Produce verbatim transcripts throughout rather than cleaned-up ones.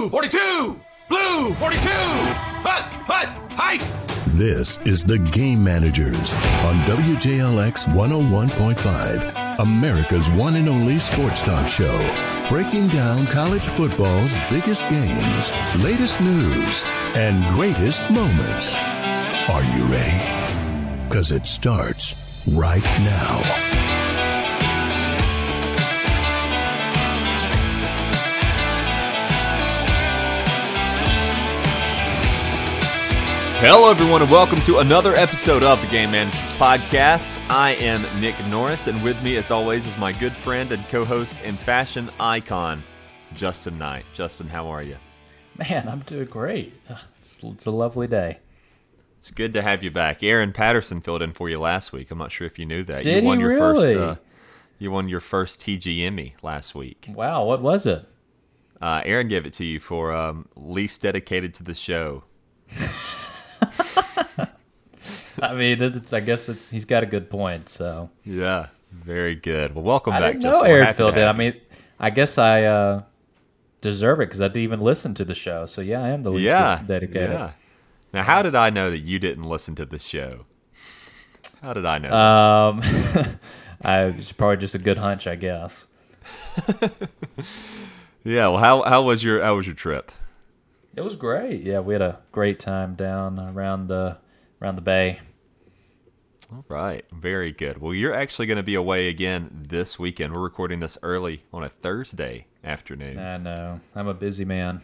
Blue forty-two! Blue forty-two! Hut! Hut! Hike! This is The Game Managers on W J L X one oh one point five, America's one and only sports talk show. Breaking down college football's biggest games, latest news, and greatest moments. Are you ready? Because it starts right now. Hello, everyone, and welcome to another episode of the Game Managers Podcast. I am Nick Norris, and with me, as always, is my good friend and co-host and fashion icon, Justin Knight. Justin, how are you? Man, I'm doing great. It's, it's a lovely day. It's good to have you back. Aaron Patterson filled in for you last week. I'm not sure if you knew that. Did you won he your really? First, uh, you won your first T G M E last week. Wow, what was it? Uh, Aaron gave it to you for um, least dedicated to the show. I mean, it's, I guess it's, he's got a good point. So yeah, very good. Well, welcome I back. I didn't know Aaron filled in. I mean, I guess I uh, deserve it because I didn't even listen to the show. So yeah, I am the least yeah, dedicated. Yeah. Now, how did I know that you didn't listen to the show? How did I know? Um, I it's probably just a good hunch, I guess. Yeah. Well, how how was your how was your trip? It was great. Yeah, we had a great time down around the around the bay. All right. Very good. Well, you're actually going to be away again this weekend. We're recording this early on a Thursday afternoon. I know. I'm a busy man.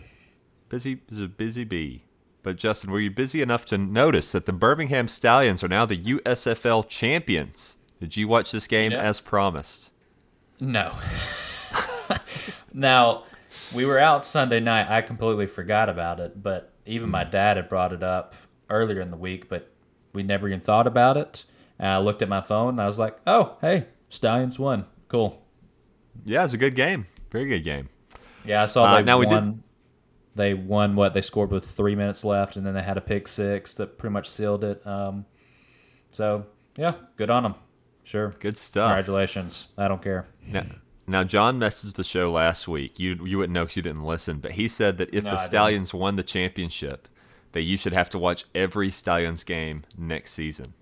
Busy is a busy bee. But, Justin, were you busy enough to notice that the Birmingham Stallions are now the U S F L champions? Did you watch this game you know, as promised? No. Now... We were out Sunday night. I completely forgot about it, but even my dad had brought it up earlier in the week, but we never even thought about it. And I looked at my phone, and I was like, oh, hey, Stallions won. Cool. Yeah, it was a good game. Very good game. Yeah, I saw they uh, now won. We did... They won what? They scored with three minutes left, and then they had a pick six that pretty much sealed it. Um, so, yeah, good on them. Sure. Good stuff. Congratulations. I don't care. No. Now, John messaged the show last week. You you wouldn't know because you didn't listen, but he said that if no, the Stallions won the championship, that you should have to watch every Stallions game next season.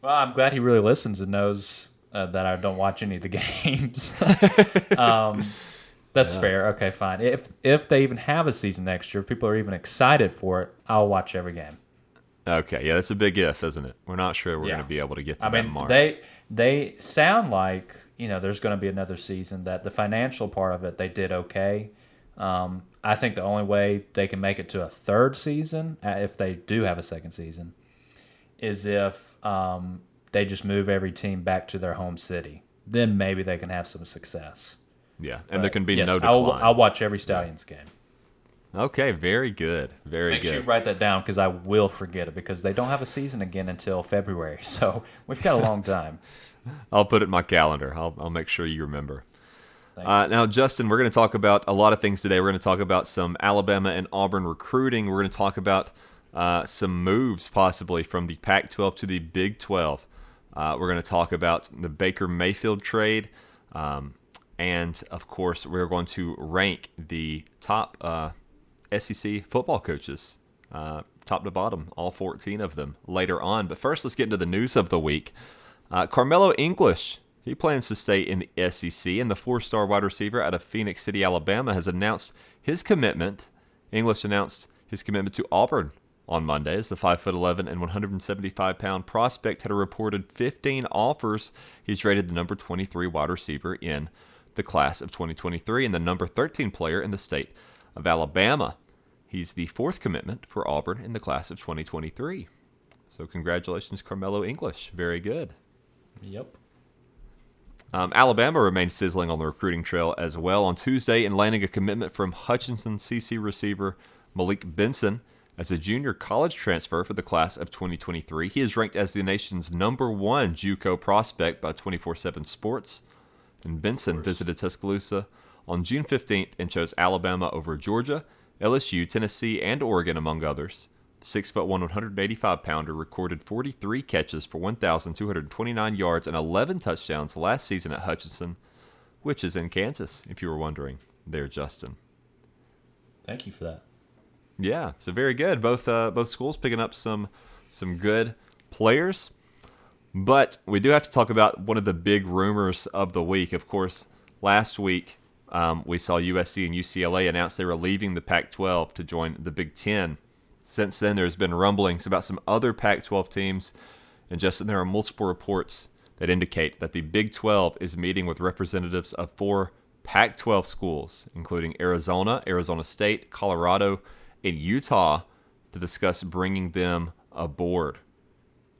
Well, I'm glad he really listens and knows uh, that I don't watch any of the games. um, that's yeah. fair. Okay, fine. If if they even have a season next year, people are even excited for it, I'll watch every game. Okay, yeah, that's a big if, isn't it? We're not sure we're yeah. going to be able to get to I that mean, mark. They, they sound like... You know, there's going to be another season that the financial part of it, they did okay. Um, I think the only way they can make it to a third season, if they do have a second season, is if um, they just move every team back to their home city. Then maybe they can have some success. Yeah, and but there can be yes, no decline. I'll, I'll watch every Stallions yeah. game. Okay, very good. Very Make good. Make sure you write that down because I will forget it because they don't have a season again until February. So we've got a long time. I'll put it in my calendar. I'll, I'll make sure you remember. Uh, now, Justin, we're going to talk about a lot of things today. We're going to talk about some Alabama and Auburn recruiting. We're going to talk about uh, some moves possibly from the Pac twelve to the Big twelve. Uh, we're going to talk about the Baker Mayfield trade. Um, and, of course, we're going to rank the top uh, S E C football coaches, uh, top to bottom, all fourteen of them later on. But first, let's get into the news of the week. Uh, Carmelo English, he plans to stay in the S E C, and the four-star wide receiver out of Phoenix City, Alabama, has announced his commitment. English announced his commitment to Auburn on Monday as the five foot eleven and one hundred seventy-five pound prospect had a reported fifteen offers. He's rated the number twenty-three wide receiver in the class of twenty twenty-three and the number thirteen player in the state of Alabama. He's the fourth commitment for Auburn in the class of twenty twenty-three. So congratulations, Carmelo English. Very good. Yep. Um, Alabama remained sizzling on the recruiting trail as well on Tuesday in landing a commitment from Hutchinson C C receiver Malik Benson as a junior college transfer for the class of twenty twenty-three. He is ranked as the nation's number one JUCO prospect by twenty-four seven Sports. And Benson visited Tuscaloosa on June fifteenth and chose Alabama over Georgia, L S U, Tennessee, and Oregon, among others. six foot one, one hundred eighty-five pounder recorded forty-three catches for one thousand two hundred twenty-nine yards and eleven touchdowns last season at Hutchinson, which is in Kansas, if you were wondering there, Justin. Thank you for that. Yeah, so very good. Both uh, both schools picking up some some good players. But we do have to talk about one of the big rumors of the week. Of course, last week um, we saw U S C and U C L A announce they were leaving the Pac twelve to join the Big Ten. Since then, there's been rumblings about some other Pac twelve teams, and Justin, there are multiple reports that indicate that the Big twelve is meeting with representatives of four Pac twelve schools, including Arizona, Arizona State, Colorado, and Utah, to discuss bringing them aboard.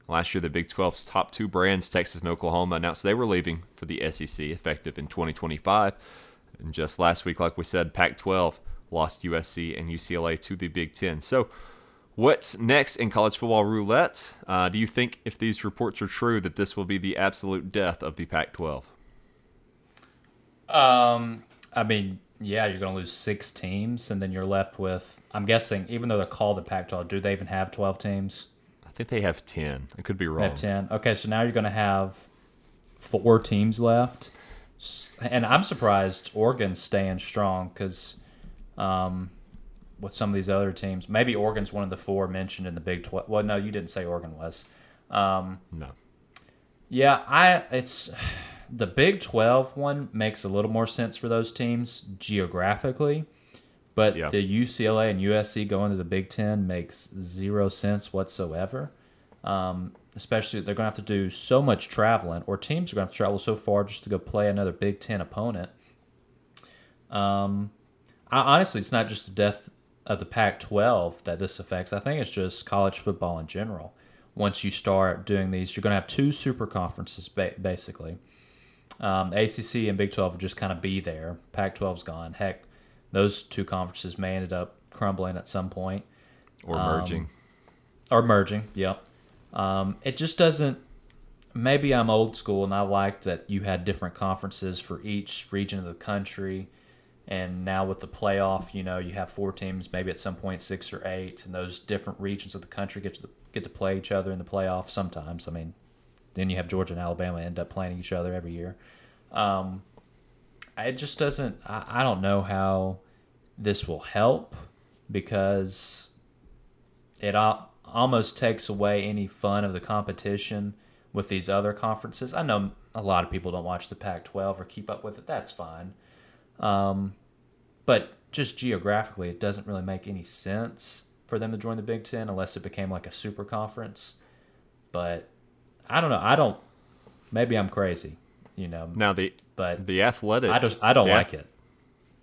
Last year, the Big twelve's top two brands, Texas and Oklahoma, announced they were leaving for the S E C, effective in twenty twenty-five. And just last week, like we said, Pac twelve lost U S C and U C L A to the Big Ten. So what's next in college football roulette? Uh, do you think, if these reports are true, that this will be the absolute death of the Pac twelve? Um, I mean, yeah, you're going to lose six teams, and then you're left with, I'm guessing, even though they're called the Pac twelve, do they even have twelve teams? I think they have ten. I could be wrong. They have ten. Okay, so now you're going to have four teams left. And I'm surprised Oregon's staying strong because um, with some of these other teams, maybe Oregon's one of the four mentioned in the Big twelve. Well, no, you didn't say Oregon was. Um, no. Yeah, I it's... The Big twelve one makes a little more sense for those teams geographically, but yeah. The U C L A and U S C going to the Big Ten makes zero sense whatsoever, um, especially they're going to have to do so much traveling, or teams are going to have to travel so far just to go play another Big Ten opponent. Um, I, honestly, it's not just the death of the Pac twelve that this affects. I think it's just college football in general. Once you start doing these, you're going to have two super conferences, ba- basically. Um, A C C and Big twelve will just kind of be there. Pac twelve's gone. Heck, those two conferences may end up crumbling at some point. Or um, merging. Or merging, yep. Um, it just doesn't... Maybe I'm old school, and I liked that you had different conferences for each region of the country. And now with the playoff, you know, you have four teams, maybe at some point six or eight, and those different regions of the country get to, the, get to play each other in the playoff sometimes. I mean... Then you have Georgia and Alabama end up playing each other every year. Um, it just doesn't... I, I don't know how this will help because it al- almost takes away any fun of the competition with these other conferences. I know a lot of people don't watch the Pac twelve or keep up with it. That's fine. Um, but just geographically, it doesn't really make any sense for them to join the Big Ten unless it became like a super conference. But... I don't know. I don't. Maybe I'm crazy, you know. Now the but the athletic. I just I don't the, like it.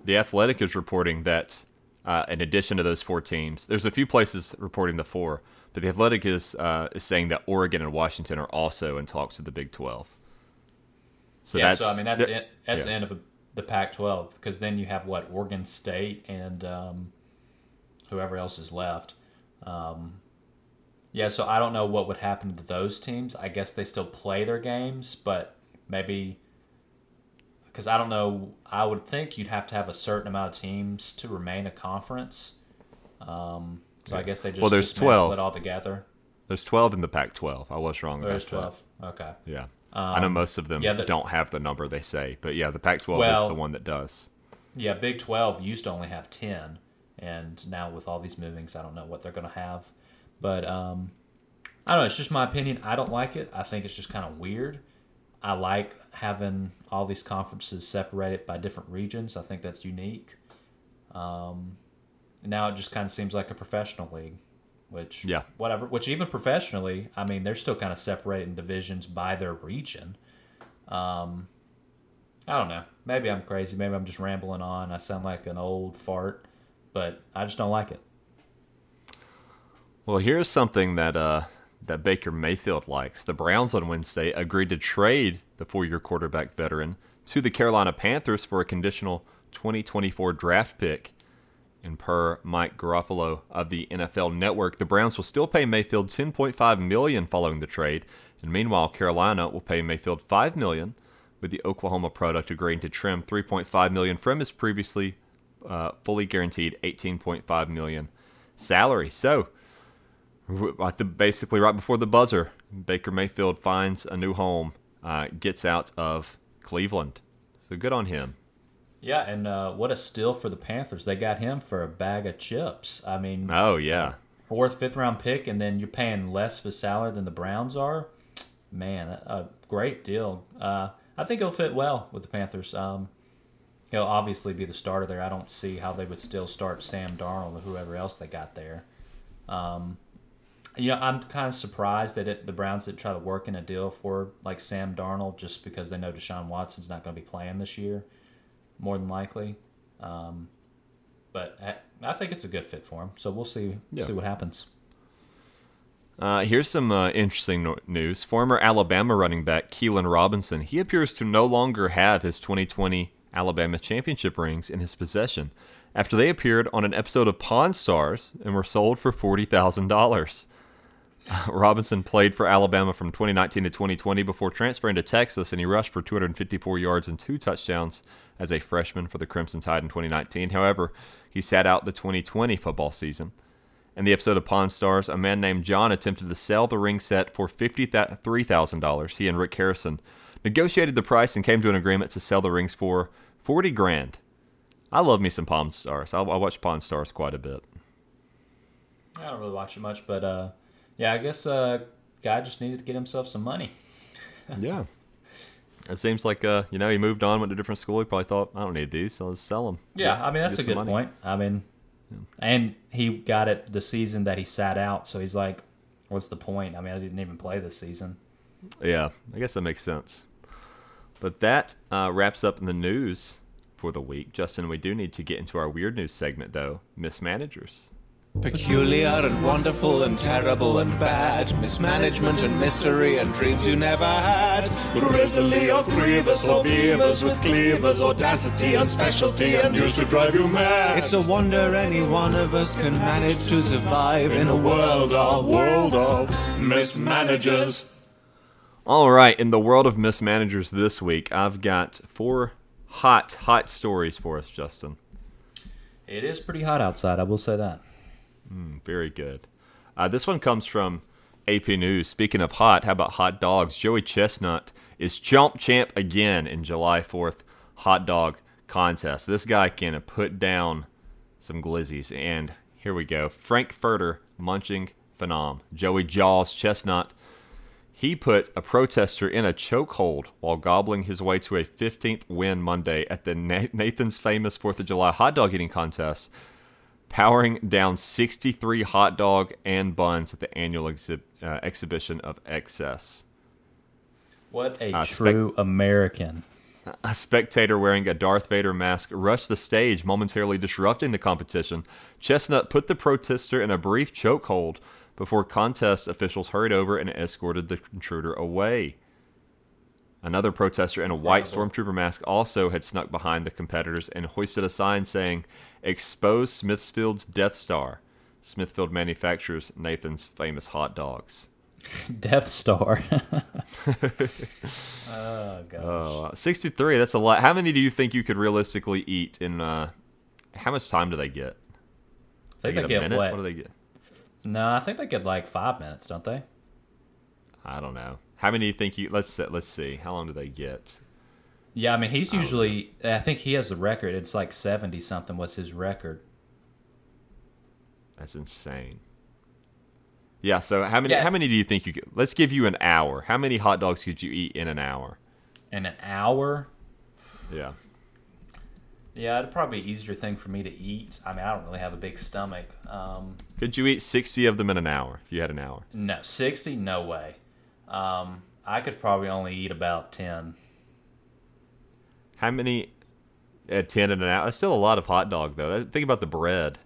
The Athletic is reporting that uh, in addition to those four teams, there's a few places reporting the four, but the Athletic is uh, is saying that Oregon and Washington are also in talks with the Big twelve. So yeah, that's so I mean that's the, in, that's yeah. the end of the Pac twelve because then you have what Oregon State and um, whoever else is left. Um, Yeah, so I don't know what would happen to those teams. I guess they still play their games, but maybe... Because I don't know... I would think you'd have to have a certain amount of teams to remain a conference. Um, so yeah. I guess they just... Well, there's just twelve. It all together. There's twelve in the Pac twelve. I was wrong there's about twelve. That. There's twelve. Okay. Yeah. Um, I know most of them yeah, the, don't have the number they say. But yeah, the Pac twelve well, is the one that does. Yeah, Big twelve used to only have ten. And now with all these movings, I don't know what they're going to have. But um, I don't know. It's just my opinion. I don't like it. I think it's just kind of weird. I like having all these conferences separated by different regions. I think that's unique. Um, now it just kind of seems like a professional league, which yeah, whatever. Which even professionally, I mean, they're still kind of separated in divisions by their region. Um, I don't know. Maybe I'm crazy. Maybe I'm just rambling on. I sound like an old fart, but I just don't like it. Well, here's something that uh, that Baker Mayfield likes. The Browns on Wednesday agreed to trade the four-year quarterback veteran to the Carolina Panthers for a conditional twenty twenty-four draft pick. And per Mike Garofalo of the N F L Network, the Browns will still pay Mayfield ten point five million dollars following the trade. And meanwhile, Carolina will pay Mayfield five million dollars, with the Oklahoma product agreeing to trim three point five million dollars from his previously uh, fully guaranteed eighteen point five million dollars salary. So... Basically, right before the buzzer, Baker Mayfield finds a new home, uh, gets out of Cleveland. So good on him. Yeah, and uh, what a steal for the Panthers. They got him for a bag of chips. I mean, oh, yeah. Fourth, fifth round pick, and then you're paying less for salary than the Browns are. Man, a, a great deal. Uh, I think he'll fit well with the Panthers. Um, he'll obviously be the starter there. I don't see how they would still start Sam Darnold or whoever else they got there. Um, you know, I'm kind of surprised that it, the Browns didn't try to work in a deal for like Sam Darnold just because they know Deshaun Watson's not going to be playing this year. More than likely. Um, but I, I think it's a good fit for him. So we'll see yeah. see what happens. Uh, here's some uh, interesting no- news. Former Alabama running back Keelan Robinson, he appears to no longer have his twenty twenty Alabama championship rings in his possession after they appeared on an episode of Pawn Stars and were sold for forty thousand dollars. Robinson played for Alabama from twenty nineteen to twenty twenty before transferring to Texas, and he rushed for two hundred fifty-four yards and two touchdowns as a freshman for the Crimson Tide in twenty nineteen. However, he sat out the twenty twenty football season. In the episode of Pawn Stars, a man named John attempted to sell the ring set for fifty-three thousand dollars. He and Rick Harrison negotiated the price and came to an agreement to sell the rings for forty grand. I love me some Pawn Stars. I watch Pawn Stars quite a bit. I don't really watch it much, but... uh Yeah, I guess a uh, guy just needed to get himself some money. Yeah. It seems like, uh, you know, he moved on, went to a different school. He probably thought, I don't need these, so let's sell them. Yeah, get, I mean, that's a good money. point. I mean, yeah. And he got it the season that he sat out, so he's like, what's the point? I mean, I didn't even play this season. Yeah, I guess that makes sense. But that uh, wraps up the news for the week. Justin, we do need to get into our weird news segment, though, mismanagers. Peculiar and wonderful and terrible and bad, mismanagement and mystery and dreams you never had. Grizzly or grievous or beavers with cleavers, audacity and specialty and news to drive you mad. It's a wonder any one of us can manage to survive in a world of, world of mismanagers. All right, in the world of mismanagers this week, I've got four hot, hot stories for us, Justin. It is pretty hot outside, I will say that. Mm, very good. Uh, this one comes from A P News. Speaking of hot, how about hot dogs? Joey Chestnut is chomp champ again in July fourth hot dog contest. This guy can put down some glizzies. And here we go. Frankfurter munching phenom, Joey Jaws Chestnut. He put a protester in a chokehold while gobbling his way to a fifteenth win Monday at the Nathan's Famous fourth of July hot dog eating contest, powering down sixty-three hot dog and buns at the annual exhi- uh, exhibition of excess. What a uh, true spect- American. A spectator wearing a Darth Vader mask rushed the stage, momentarily disrupting the competition. Chestnut put the protester in a brief chokehold before contest officials hurried over and escorted the intruder away. Another protester in a white stormtrooper mask also had snuck behind the competitors and hoisted a sign saying, "Expose Smithfield's Death Star. Smithfield manufactures Nathan's Famous hot dogs." Death Star. Oh, gosh. Oh, sixty-three, that's a lot. How many do you think you could realistically eat in, uh, how much time do they get? I think they, they get, a get what? What do they get? No, I think they get like five minutes, don't they? I don't know. How many do you think you... Let's let's see. How long do they get? Yeah, I mean, he's usually... I, I think he has the record. It's like seventy-something was his record. That's insane. Yeah, so how many yeah. How many do you think you could... Let's give you an hour. How many hot dogs could you eat in an hour? In an hour? Yeah. Yeah, it'd probably be an easier thing for me to eat. I mean, I don't really have a big stomach. Um, could you eat sixty of them in an hour if you had an hour? No, sixty? No way. Um, I could probably only eat about ten. How many at ten in an hour? That's still a lot of hot dog, though. Think about the bread.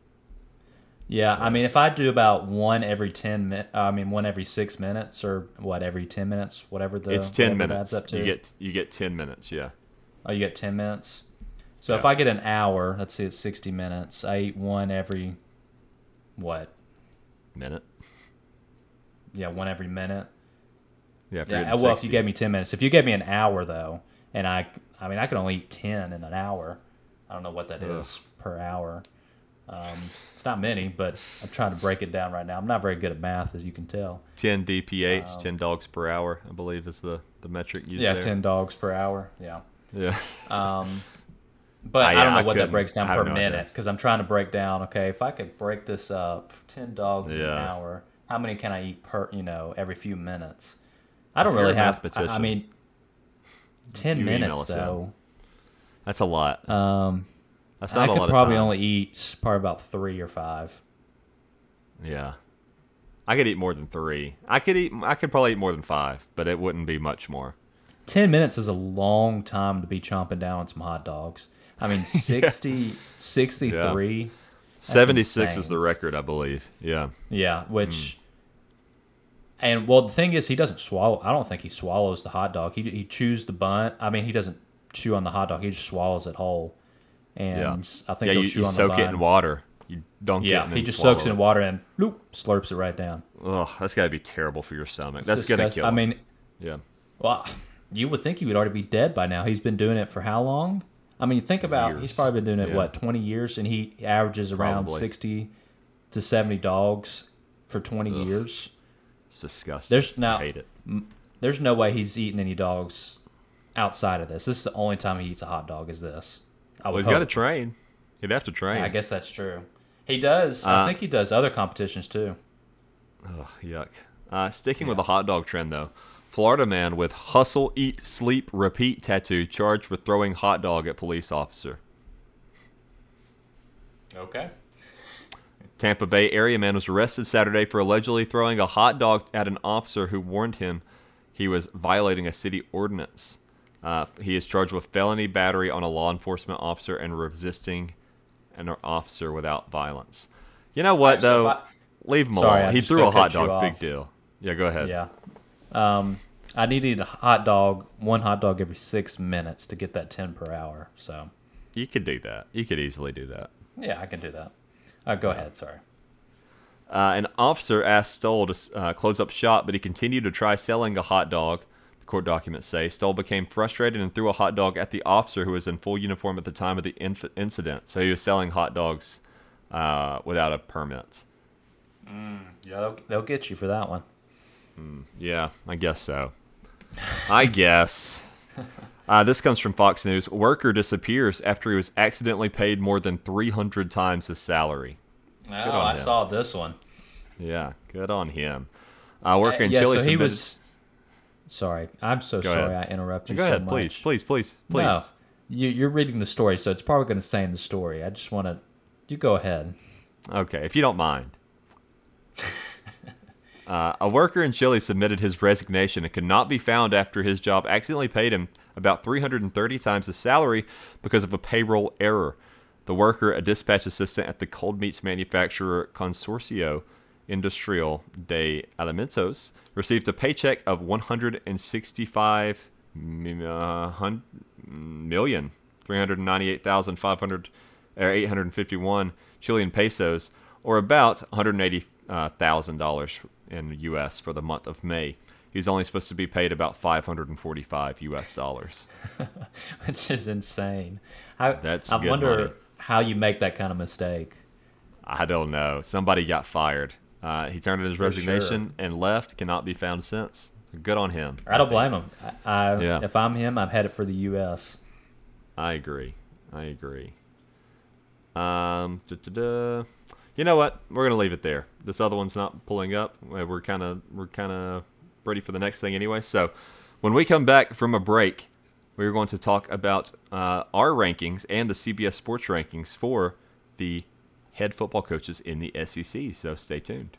Yeah, nice. I mean, if I do about one every ten, mi- I mean, one every six minutes, or what, every ten minutes, whatever the it's ten minutes. Up to. You get you get ten minutes, yeah. Oh, you get ten minutes. So yeah. If I get an hour, let's see, it's sixty minutes. I eat one every what minute? Yeah, one every minute. Yeah, yeah well, sixty. If you gave me ten minutes. If you gave me an hour, though, and I I mean, I could only eat ten in an hour. I don't know what that Ugh. is per hour. Um, it's not many, but I'm trying to break it down right now. I'm not very good at math, as you can tell. ten D P H, um, ten dogs per hour, I believe is the, the metric used yeah, there. Yeah, ten dogs per hour, yeah. Yeah. um, But I, I don't know I what that breaks down per minute, because I'm trying to break down, okay, if I could break this up, ten dogs yeah. an hour, how many can I eat per, you know, every few minutes? I don't if really have, I, I mean, ten minutes though. That's a lot. Um, That's not I a could lot probably of time. Only eat probably about three or five. Yeah. I could eat more than three. I could eat. I could probably eat more than five, but it wouldn't be much more. Ten minutes is a long time to be chomping down on some hot dogs. I mean, sixty, yeah. sixty-three. Yeah. seventy-six insane. Is the record, I believe. Yeah. Yeah, which... Mm. And, well, the thing is, he doesn't swallow. I don't think he swallows the hot dog. He he chews the bun. I mean, he doesn't chew on the hot dog. He just swallows it whole. And yeah. I think yeah, he'll you, chew you on the bun. Yeah, you soak it in water. You dunk yeah, it in Yeah, he just soaks it in water and bloop, slurps it right down. Ugh, that's got to be terrible for your stomach. It's that's going to kill him. I mean... Yeah. Well, you would think he would already be dead by now. He's been doing it for how long? I mean, think about years. He's probably been doing it, yeah. what, twenty years? And he averages around probably. sixty to seventy dogs for twenty Ugh. Years. It's disgusting. There's, now, I hate it. M- there's no way he's eaten any dogs outside of this. This is the only time he eats a hot dog is this. I well, he's got to train. He'd have to train. Yeah, I guess that's true. He does. Uh, I think he does other competitions too. Ugh, yuck. Uh, sticking yeah. with the hot dog trend, though. Florida man with hustle, eat, sleep, repeat tattoo charged with throwing hot dog at police officer. Okay. Tampa Bay area man was arrested Saturday for allegedly throwing a hot dog at an officer who warned him he was violating a city ordinance. Uh, he is charged with felony battery on a law enforcement officer and resisting an officer without violence. You know what, right, though? So I... Leave him Sorry, alone. He threw a hot dog. Big deal. Yeah, go ahead. Yeah. Um, I need to eat a hot dog, one hot dog every six minutes to get that ten per hour. So you could do that. You could easily do that. Yeah, I can do that. Uh, go yeah. ahead. Sorry. Uh, an officer asked Stoll to uh, close up shop, but he continued to try selling a hot dog. The court documents say Stoll became frustrated and threw a hot dog at the officer, who was in full uniform at the time of the inf- incident. So he was selling hot dogs uh, without a permit. Mm, yeah, they'll, they'll get you for that one. Mm, yeah, I guess so. I guess. Uh, this comes from Fox News. Worker disappears after he was accidentally paid more than three hundred times his salary. Oh, I him. saw this one. Yeah, good on him. Uh, worker uh, in yeah, Chile so submitted... was... Sorry, I'm so Go sorry ahead. I interrupt you Go so ahead, much. please, please, please, please. No, you, you're reading the story, so it's probably going to say in the story. I just want to... You go ahead. Okay, if you don't mind. Uh, a worker in Chile submitted his resignation and could not be found after his job accidentally paid him about three hundred thirty times his salary because of a payroll error. The worker, a dispatch assistant at the cold meats manufacturer Consorcio Industrial de Alimentos, received a paycheck of one hundred sixty-five million three hundred ninety-eight thousand five hundred or eight hundred fifty-one Chilean pesos, or about one hundred eighty thousand dollars in U S for the month of May. He's only supposed to be paid about five hundred forty-five U S dollars. Which is insane. I, That's I wonder money. How you make that kind of mistake. I don't know. Somebody got fired. Uh, he turned in his for resignation sure. and left. Cannot be found since. Good on him. I don't I blame him. I, I, yeah. If I'm him, I'm headed for the U S. I agree. I agree. Um, da-da-da. You know what? We're gonna leave it there. This other one's not pulling up. We're kind of we're kind of ready for the next thing anyway. So, when we come back from a break, we're going to talk about uh, our rankings and the C B S Sports rankings for the head football coaches in the S E C. So stay tuned.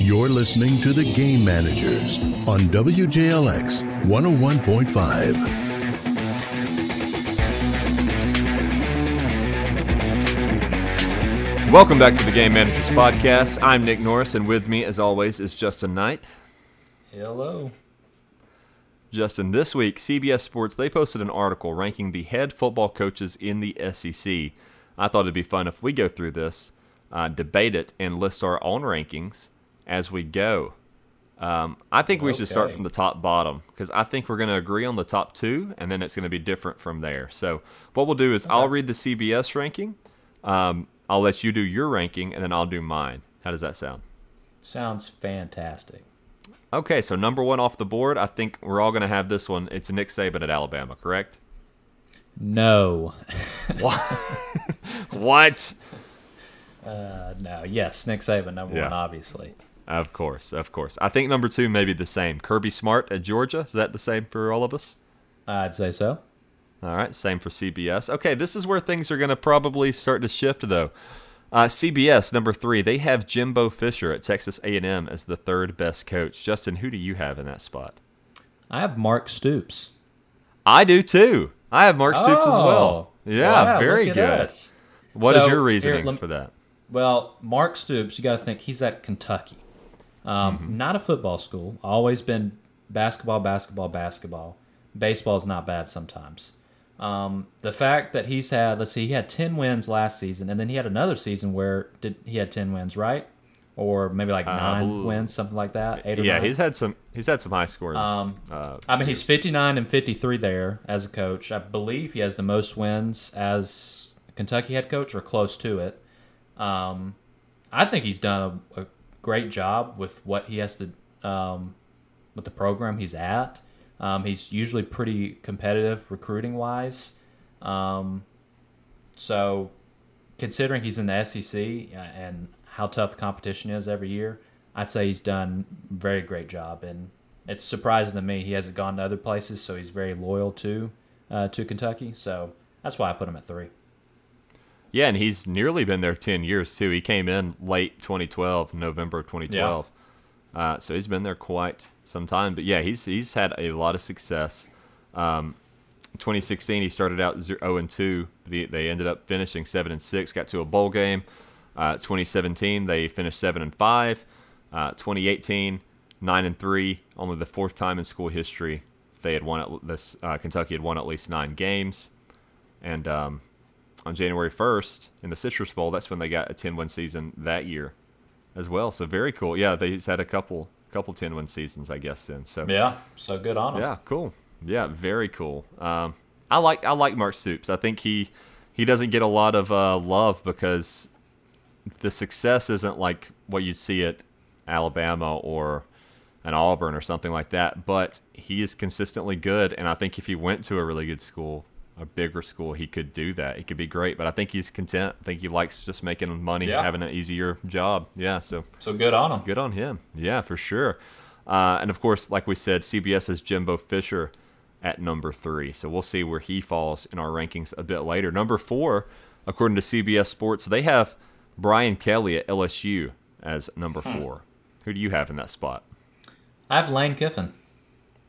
You're listening to the Game Managers on W J L X one oh one point five. Welcome back to the Game Managers Podcast. I'm Nick Norris, and with me, as always, is Justin Knight. Hello. Justin, this week, C B S Sports, they posted an article ranking the head football coaches in the S E C. I thought it'd be fun if we go through this, uh, debate it, and list our own rankings as we go. Um, I think we okay. should start from the top bottom, because I think we're going to agree on the top two, and then it's going to be different from there. So what we'll do is okay. I'll read the C B S ranking. Um I'll let you do your ranking, and then I'll do mine. How does that sound? Sounds fantastic. Okay, so number one off the board. I think we're all going to have this one. It's Nick Saban at Alabama, correct? No. What? What? Uh, no, yes, Nick Saban, number yeah. one, obviously. Of course, of course. I think number two may be the same. Kirby Smart at Georgia. Is that the same for all of us? I'd say so. All right, same for C B S. Okay, this is where things are going to probably start to shift, though. Uh, C B S, number three, they have Jimbo Fisher at Texas A and M as the third best coach. Justin, who do you have in that spot? I have Mark Stoops. I do, too. I have Mark Stoops oh, as well. Yeah, wow, very good. Us. What so, is your reasoning here, me, for that? Well, Mark Stoops, you got to think, he's at Kentucky. Um, mm-hmm. Not a football school. Always been basketball, basketball, basketball. Baseball's not bad sometimes. Um, the fact that he's had, let's see, he had ten wins last season, and then he had another season where did, he had ten wins, right? Or maybe like nine uh, wins, something like that. Eight or yeah, nine. he's had some. He's had some high scoring. Um, uh, I mean, years. He's fifty-nine and fifty-three there as a coach. I believe he has the most wins as Kentucky head coach, or close to it. Um, I think he's done a, a great job with what he has to, um, with the program he's at. Um, he's usually pretty competitive recruiting-wise. Um, so considering he's in the S E C and how tough the competition is every year, I'd say he's done a very great job. And it's surprising to me he hasn't gone to other places, so he's very loyal to uh, to Kentucky. So that's why I put him at three. Yeah, and he's nearly been there ten years, too. He came in late twenty twelve, November of twenty twelve. Yeah. Uh, so he's been there quite some time. But, yeah, he's he's had a lot of success. Um, twenty sixteen, he started out oh and two. They ended up finishing seven and six, got to a bowl game. Uh, twenty seventeen, they finished seven and five. Uh, twenty eighteen, nine and three, only the fourth time in school history they had won at this, uh, Kentucky had won at least nine games. And um, on January first, in the Citrus Bowl, that's when they got a ten-win season that year as well. So very cool. Yeah, they've had a couple couple ten-win seasons, I guess, then. So yeah, so good on them. Yeah, cool. Yeah, very cool. Um, I like I like Mark Stoops. I think he he doesn't get a lot of uh, love because the success isn't like what you'd see at Alabama or an Auburn or something like that, but he is consistently good, and I think if he went to a really good school, a bigger school, he could do that. He could be great, but I think he's content. I think he likes just making money, yeah. having an easier job. Yeah, so so good on him. Good on him. Yeah, for sure. Uh, and, of course, like we said, C B S has Jimbo Fisher at number three, so we'll see where he falls in our rankings a bit later. Number four, according to C B S Sports, they have Brian Kelly at L S U as number hmm. four. Who do you have in that spot? I have Lane Kiffin.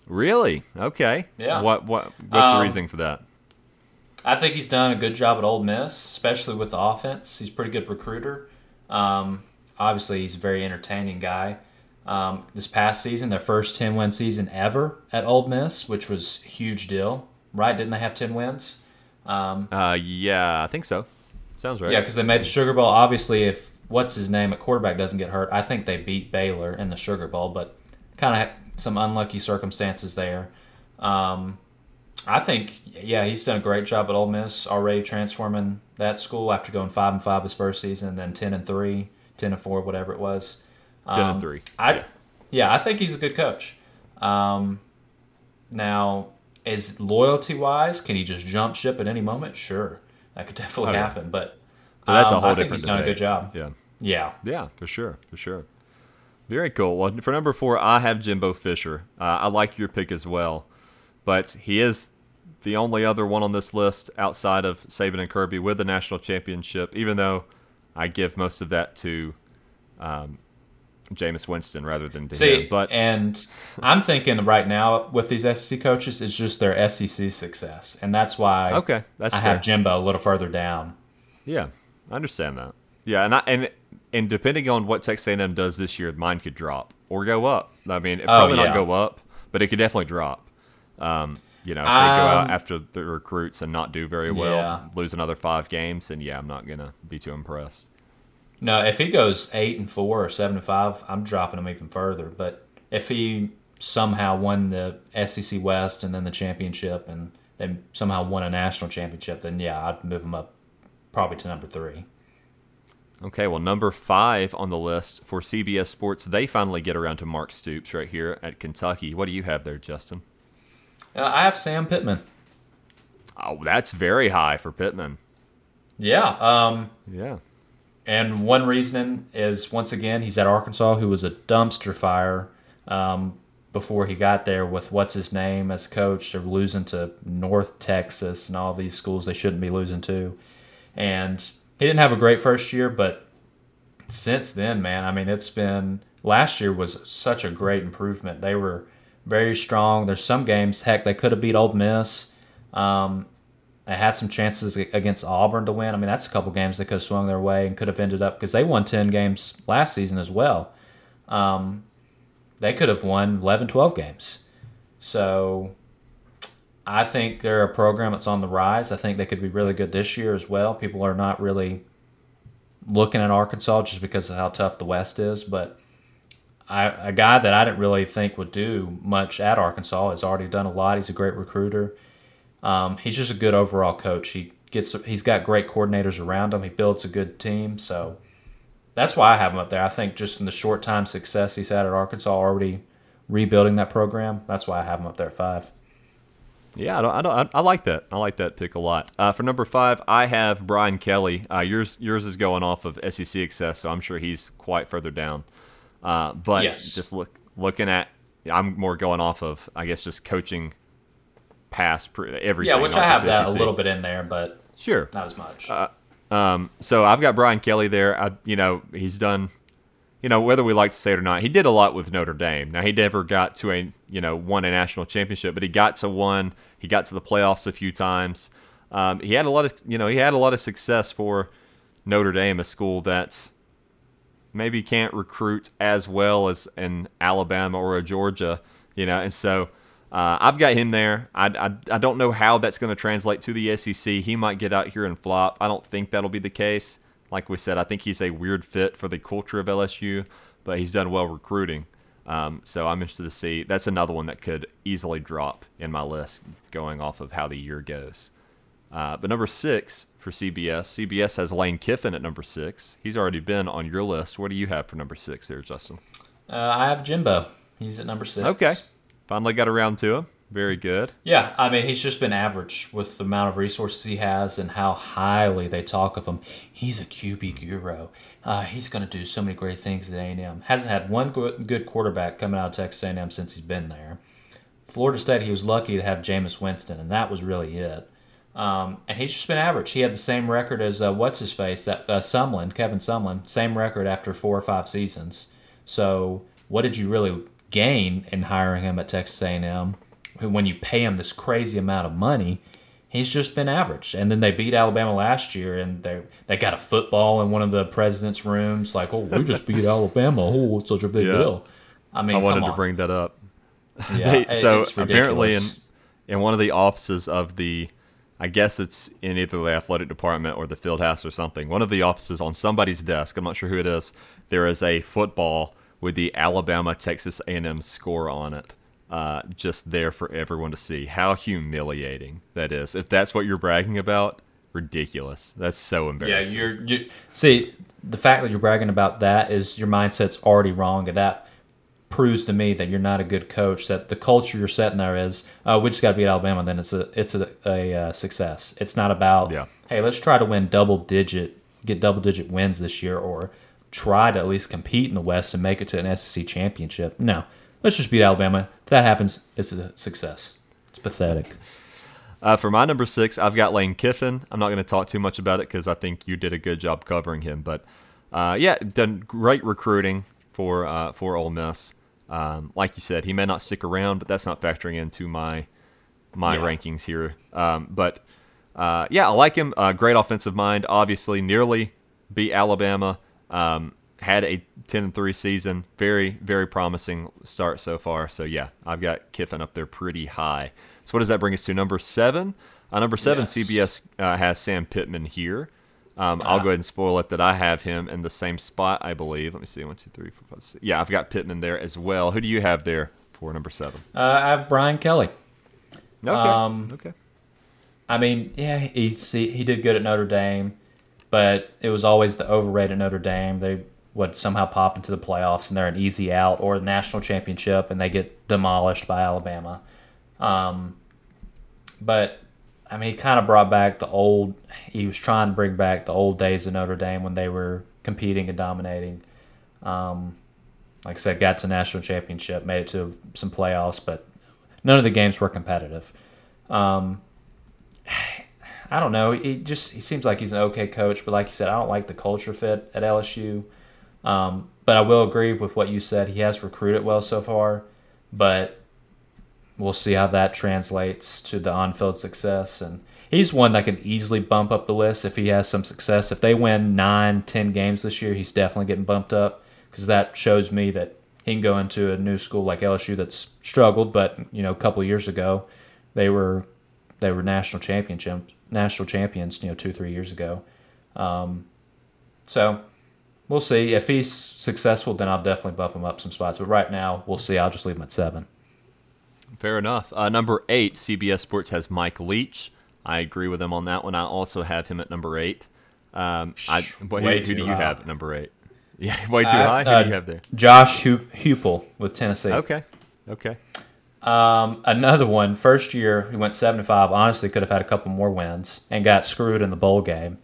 Really? Okay. Yeah. What, what, what's um, the reasoning for that? I think he's done a good job at Ole Miss, especially with the offense. He's a pretty good recruiter. Um, obviously, he's a very entertaining guy. Um, this past season, their first ten-win season ever at Ole Miss, which was a huge deal, right? Didn't they have ten wins? Um, uh, yeah, I think so. Sounds right. Yeah, because they made the Sugar Bowl. Obviously, if what's-his-name at quarterback doesn't get hurt, I think they beat Baylor in the Sugar Bowl, but kind of some unlucky circumstances there. Um I think, yeah, he's done a great job at Ole Miss, already transforming that school after going five and five his first season, and then ten and three, ten and four, whatever it was. Um, ten and three. I, yeah. yeah, I think he's a good coach. Um, now, is loyalty wise, can he just jump ship at any moment? Sure, that could definitely oh, yeah. happen. But, but that's um, a whole I think different. He's done debate. a good job. Yeah, yeah, yeah, for sure, for sure. Very cool. Well, for number four, I have Jimbo Fisher. Uh, I like your pick as well, but he is the only other one on this list outside of Saban and Kirby with the national championship, even though I give most of that to um, Jameis Winston rather than to See, him. But and I'm thinking right now with these S E C coaches, it's just their S E C success, and that's why okay, that's I fair. have Jimbo a little further down. Yeah, I understand that. Yeah, and I, and and depending on what Texas A and M does this year, mine could drop or go up. I mean, it probably oh, yeah. not go up, but it could definitely drop. Um, You know, if they um, go out after the recruits and not do very well, yeah. lose another five games, then yeah, I'm not gonna be too impressed. No, if he goes eight and four or seven and five, I'm dropping him even further. But if he somehow won the S E C West and then the championship, and they somehow won a national championship, then yeah, I'd move him up probably to number three. Okay, well, number five on the list for C B S Sports, they finally get around to Mark Stoops right here at Kentucky. What do you have there, Justin? Uh, I have Sam Pittman. Oh, that's very high for Pittman. Yeah. Um, yeah. And one reason is, once again, he's at Arkansas, who was a dumpster fire um, before he got there with what's-his-name as coach. They're losing to North Texas and all these schools they shouldn't be losing to. And he didn't have a great first year, but since then, man, I mean, it's been – last year was such a great improvement. They were very strong. There's some games, heck, they could have beat Ole Miss. Um, they had some chances against Auburn to win. I mean, that's a couple games they could have swung their way and could have ended up – because they won ten games last season as well. Um, they could have won eleven, twelve games. So – I think they're a program that's on the rise. I think they could be really good this year as well. People are not really looking at Arkansas just because of how tough the West is. But I, a guy that I didn't really think would do much at Arkansas has already done a lot. He's a great recruiter. Um, he's just a good overall coach. He gets, he's got great coordinators around him. He builds a good team. So that's why I have him up there. I think just in the short time success he's had at Arkansas, already rebuilding that program, that's why I have him up there at five. Yeah, I, don't, I, don't, I like that. I like that pick a lot. Uh, for number five, I have Brian Kelly. Uh, yours, yours is going off of S E C success, so I'm sure he's quite further down. Uh, but yes. just look, looking at, I'm more going off of, I guess, just coaching past everything. Yeah, which I have that S E C. A little bit in there, but sure, not as much. Uh, um, so I've got Brian Kelly there. I, you know, he's done. You know, whether we like to say it or not, he did a lot with Notre Dame. Now, he never got to a, you know, won a national championship, but he got to one. He got to the playoffs a few times. Um, he had a lot of, you know, he had a lot of success for Notre Dame, a school that maybe can't recruit as well as an Alabama or a Georgia, you know. And so uh, I've got him there. I, I, I don't know how that's going to translate to the S E C. He might get out here and flop. I don't think that'll be the case. Like we said, I think he's a weird fit for the culture of L S U, but he's done well recruiting. Um, so I'm interested to see. That's another one that could easily drop in my list going off of how the year goes. Uh, but number six for C B S. C B S has Lane Kiffin at number six. He's already been on your list. What do you have for number six there, Justin? Uh, I have Jimbo. He's at number six. Okay. Finally got around to him. Very good. Yeah, I mean, he's just been average with the amount of resources he has and how highly they talk of him. He's a Q B guru. Uh, he's going to do so many great things at A and M. Hasn't had one good quarterback coming out of Texas A and M since he's been there. Florida State, he was lucky to have Jameis Winston, and that was really it. Um, and he's just been average. He had the same record as uh, what's-his-face, that uh, Sumlin, Kevin Sumlin, same record after four or five seasons. So what did you really gain in hiring him at Texas A and M? When you pay him this crazy amount of money, he's just been average. And then they beat Alabama last year, and they they got a football in one of the president's rooms, like, oh, we just beat Alabama. Oh, it's such a big yeah. deal. I mean, I wanted come on. to bring that up. Yeah, they, so it's apparently, in in one of the offices of the, I guess it's in either the athletic department or the field house or something. One of the offices on somebody's desk, I'm not sure who it is. There is a football with the Alabama Texas A and M score on it. Uh, just there for everyone to see. How humiliating that is. If that's what you're bragging about, ridiculous. That's so embarrassing. Yeah, you're, you're see, the fact that you're bragging about that is your mindset's already wrong, and that proves to me that you're not a good coach, that the culture you're setting there is, oh, we just got to beat Alabama, then it's a it's a, a uh, success. It's not about, yeah. hey, let's try to win double-digit, get double-digit wins this year, or try to at least compete in the West and make it to an S E C championship. No. Let's just beat Alabama. If that happens, it's a success. It's pathetic. Uh, for my number six, I've got Lane Kiffin. I'm not going to talk too much about it because I think you did a good job covering him. But, uh, yeah, done great recruiting for uh, for Ole Miss. Um, like you said, he may not stick around, but that's not factoring into my my yeah. rankings here. Um, but, uh, yeah, I like him. Uh, great offensive mind, obviously. Nearly beat Alabama. Um Had a ten and three season. Very, very promising start so far. So, yeah, I've got Kiffin up there pretty high. So what does that bring us to? Number seven? Uh, number seven, yes. C B S uh, has Sam Pittman here. Um, I'll ah. go ahead and spoil it that I have him in the same spot, I believe. Let me see. One, two, three, four, five, six. Yeah, I've got Pittman there as well. Who do you have there for number seven? Uh, I have Brian Kelly. Okay. Um, okay. I mean, yeah, he's, he, he did good at Notre Dame. but it was always the overrated Notre Dame. They would somehow pop into the playoffs, and they're an easy out, or the national championship, and they get demolished by Alabama. Um, but, I mean, he kind of brought back the old – he was trying to bring back the old days of Notre Dame when they were competing and dominating. Um, like I said, got to national championship, made it to some playoffs, but none of the games were competitive. Um, I don't know. He just – he seems like he's an okay coach, but like you said, I don't like the culture fit at L S U. Um, but I will agree with what you said. He has recruited well so far, but we'll see how that translates to the on-field success. And he's one that can easily bump up the list if he has some success. If they win nine, ten games this year, he's definitely getting bumped up, because that shows me that he can go into a new school like L S U that's struggled, but you know, a couple of years ago, they were they were national championships, national champions, you know, two, three years ago. Um, so. We'll see. If he's successful, then I'll definitely bump him up some spots. But right now, we'll see. I'll just leave him at seven. Fair enough. Uh, number eight, C B S Sports has Mike Leach. I agree with him on that one. I also have him at number eight. Um, I, what, who do you high. have at number eight? Yeah, way too I, high? Uh, who do you have there? Josh Heupel with Tennessee. Okay. Okay. Um, another one. First year, he went seven to five. Honestly, could have had a couple more wins and got screwed in the bowl game.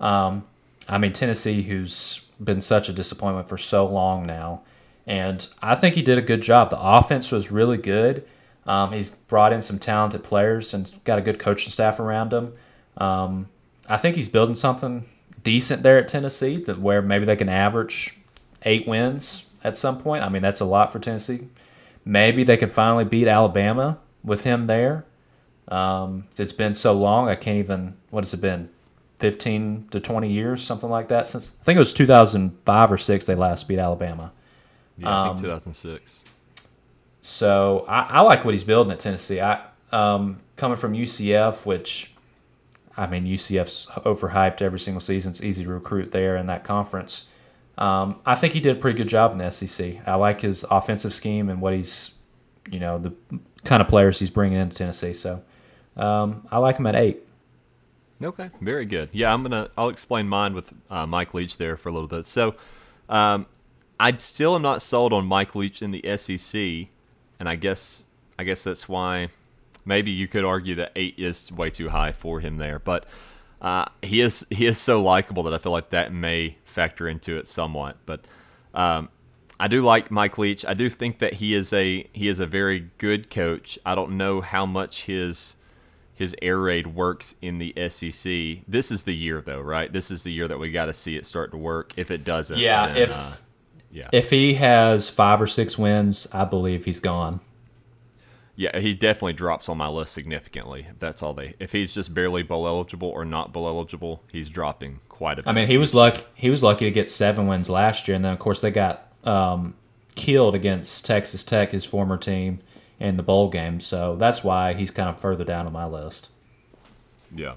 Um, I mean, Tennessee, who's been such a disappointment for so long now, and I think he did a good job. The offense was really good. Um, he's brought in some talented players and got a good coaching staff around him. Um, I think he's building something decent there at Tennessee, that where maybe they can average eight wins at some point. I mean, that's a lot for Tennessee. Maybe they can finally beat Alabama with him there. Um, it's been so long, I can't even – what has it been? fifteen to twenty years, something like that. Since I think it was two thousand five or six they last beat Alabama. Yeah, I think um, two thousand six. So I, I like what he's building at Tennessee. I um, coming from U C F, which, I mean, U C F's overhyped every single season. It's easy to recruit there in that conference. Um, I think he did a pretty good job in the S E C. I like his offensive scheme and what he's, you know, the kind of players he's bringing into Tennessee. So um, I like him at eight. Okay, very good. Yeah, I'm gonna. I'll explain mine with uh, Mike Leach there for a little bit. So, um, I still am not sold on Mike Leach in the S E C, and I guess I guess that's why. Maybe you could argue that eight is way too high for him there, but uh, he is he is so likable that I feel like that may factor into it somewhat. But um, I do like Mike Leach. I do think that he is a he is a very good coach. I don't know how much his his air raid works in the S E C. This is the year, though, right? This is the year that we got to see it start to work. If it doesn't, yeah. Then, if uh, yeah, if he has five or six wins, I believe he's gone. Yeah, he definitely drops on my list significantly. If that's all they, if he's just barely bowl eligible or not bowl eligible, he's dropping quite a bit. I mean, he was lucky. He was lucky to get seven wins last year, and then of course they got um, killed against Texas Tech, his former team, in the bowl game, so that's why he's kind of further down on my list. Yeah.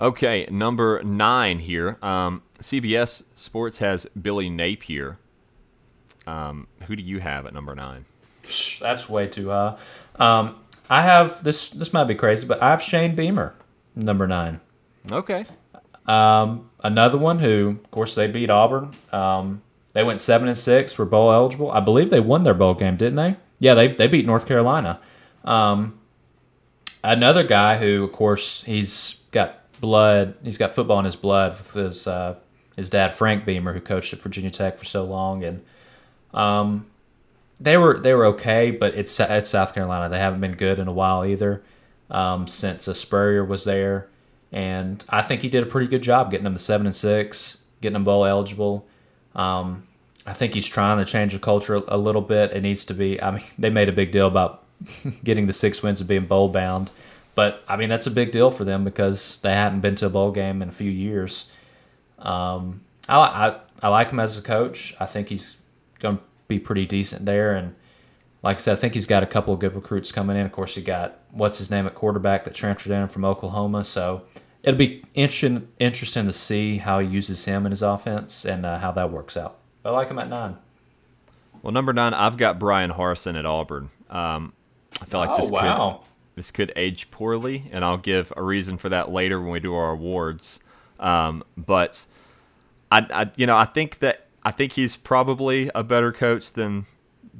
Okay, number nine here. Um, C B S Sports has Billy Napier. Um, who do you have at number nine? That's way too high. Um, I have this. This might be crazy, but I have Shane Beamer, number nine. Okay. Um, another one who, of course, they beat Auburn. Um, they went seven and six. Were bowl eligible. I believe they won their bowl game, didn't they? Yeah, they they beat North Carolina. Um, another guy who, of course, he's got blood. He's got football in his blood with his uh, his dad, Frank Beamer, who coached at Virginia Tech for so long. And um, they were they were okay, but it's it's South Carolina. They haven't been good in a while either, um, since uh, Spurrier was there. And I think he did a pretty good job getting them to seven and six, getting them bowl eligible. Um, I think he's trying to change the culture a little bit. It needs to be. I mean, they made a big deal about getting the six wins and being bowl bound, but I mean that's a big deal for them because they hadn't been to a bowl game in a few years. Um, I, I I like him as a coach. I think he's going to be pretty decent there, and like I said, I think he's got a couple of good recruits coming in. Of course, he got what's his name at quarterback that transferred in from Oklahoma, so it'll be interesting interesting to see how he uses him in his offense and uh, how that works out. I like him at nine. Well, number nine, I've got Brian Harsin at Auburn. Um, I feel like this, oh, wow. could, this could age poorly, and I'll give a reason for that later when we do our awards. Um, but I, I, you know, I think that I think he's probably a better coach than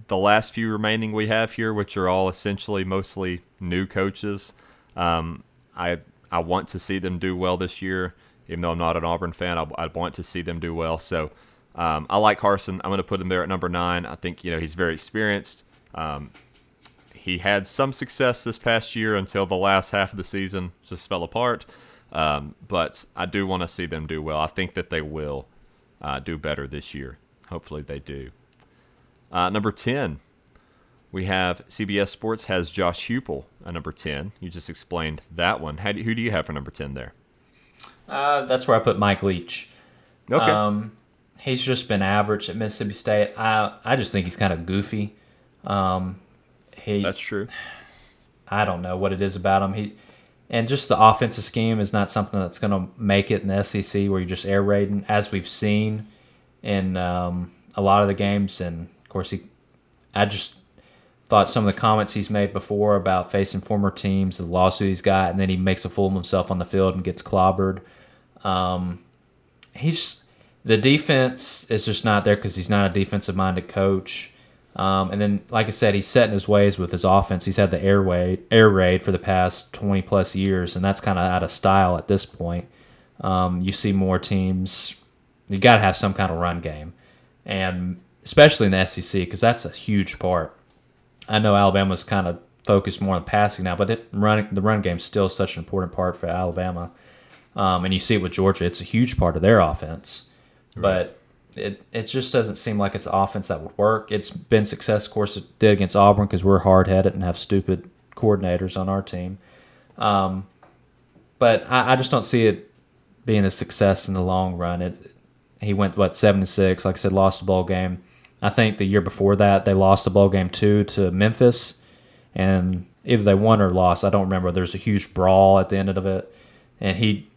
the last few remaining we have here, which are all essentially mostly new coaches. Um, I I want to see them do well this year, even though I'm not an Auburn fan. I, I want to see them do well. So um, I like Harsin. I'm going to put him there at number nine. I think you know he's very experienced. Um, he had some success this past year until the last half of the season just fell apart. Um, but I do want to see them do well. I think that they will uh, do better this year. Hopefully they do. Uh, number ten, we have C B S Sports has Josh Heupel at number ten. You just explained that one. How do, who do you have for number ten there? Uh, that's where I put Mike Leach. Okay. Um, he's just been average at Mississippi State. I I just think he's kind of goofy. Um, he. That's true. I don't know what it is about him. He. And just the offensive scheme is not something that's going to make it in the S E C where you're just air raiding, as we've seen in um, a lot of the games. And, of course, he, I just thought some of the comments he's made before about facing former teams, the lawsuit he's got, and then he makes a fool of himself on the field and gets clobbered. Um, he's the defense is just not there because he's not a defensive-minded coach. Um, and then, like I said, he's set in his ways with his offense. He's had the air raid, air raid for the past twenty-plus years, and that's kind of out of style at this point. Um, you see more teams. You got to have some kind of run game, and especially in the S E C because that's a huge part. I know Alabama's kind of focused more on passing now, but it, running, the run game is still such an important part for Alabama. Um, and you see it with Georgia. It's a huge part of their offense. Right. But It it just doesn't seem like it's an offense that would work. It's been success, of course, it did against Auburn because we're hard-headed and have stupid coordinators on our team. Um, but I, I just don't see it being a success in the long run. It he went what seven to six, like I said, lost the bowl game. I think the year before that they lost the bowl game too to Memphis, and either they won or lost. I don't remember. There's a huge brawl at the end of it, and he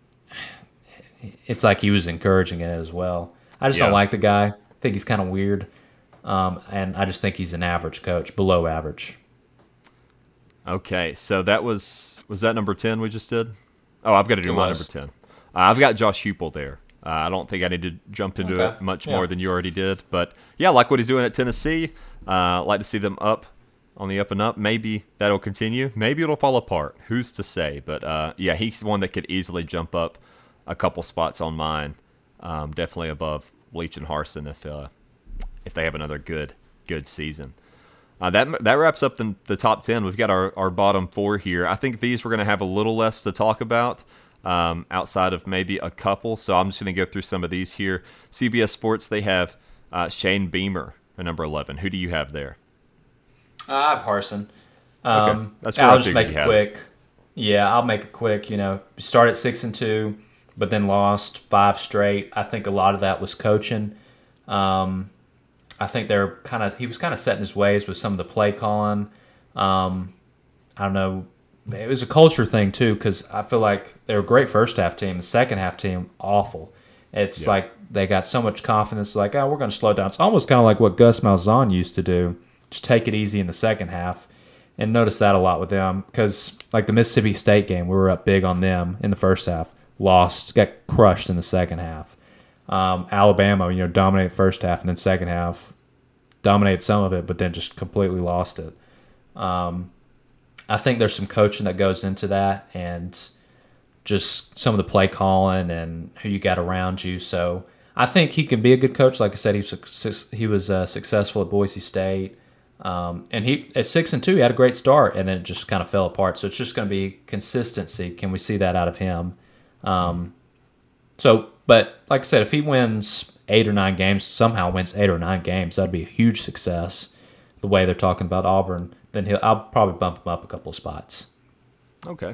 it's like he was encouraging it as well. I just yeah. don't like the guy. I think he's kind of weird, um, and I just think he's an average coach, below average. Okay, so that was was that number ten we just did? Oh, I've got to do it my was. number ten. Uh, I've got Josh Heupel there. Uh, I don't think I need to jump into okay. it much yeah. more than you already did, but yeah, I like what he's doing at Tennessee. Uh, like to see them up on the up and up. Maybe that'll continue. Maybe it'll fall apart. Who's to say? But uh, yeah, he's one that could easily jump up a couple spots on mine. Um, definitely above Leach and Harsin if uh, if they have another good good season. Uh, that that wraps up the, the top ten. We've got our, our bottom four here. I think these we're going to have a little less to talk about um, outside of maybe a couple. So I'm just going to go through some of these here. C B S Sports, they have uh, Shane Beamer at number eleven. Who do you have there? Uh, I have Harsin. Um, okay. That's I'll I just make it quick. It. Yeah, I'll make it quick. You know, start at six and two. But then lost five straight. I think a lot of that was coaching. Um, I think they're kind of he was kind of set in his ways with some of the play calling. Um, I don't know. It was a culture thing too because I feel like they were a great first half team. The second half team awful. It's yeah. like they got so much confidence. Like oh, we're going to slow down. It's almost kind of like what Gus Malzahn used to do. Just take it easy in the second half. And notice that a lot with them because like the Mississippi State game, we were up big on them in the first half. Lost, got crushed in the second half. Um, Alabama, you know, dominated first half and then second half, dominated some of it, but then just completely lost it. Um, I think there's some coaching that goes into that and just some of the play calling and who you got around you. So I think he can be a good coach. Like I said, he was, he was uh, successful at Boise State. Um, and he at six and two, he had a great start and then it just kind of fell apart. So it's just going to be consistency. Can we see that out of him? Um, so, but like I said, if he wins eight or nine games, somehow wins eight or nine games, that'd be a huge success. The way they're talking about Auburn, then he'll I'll probably bump him up a couple of spots. Okay,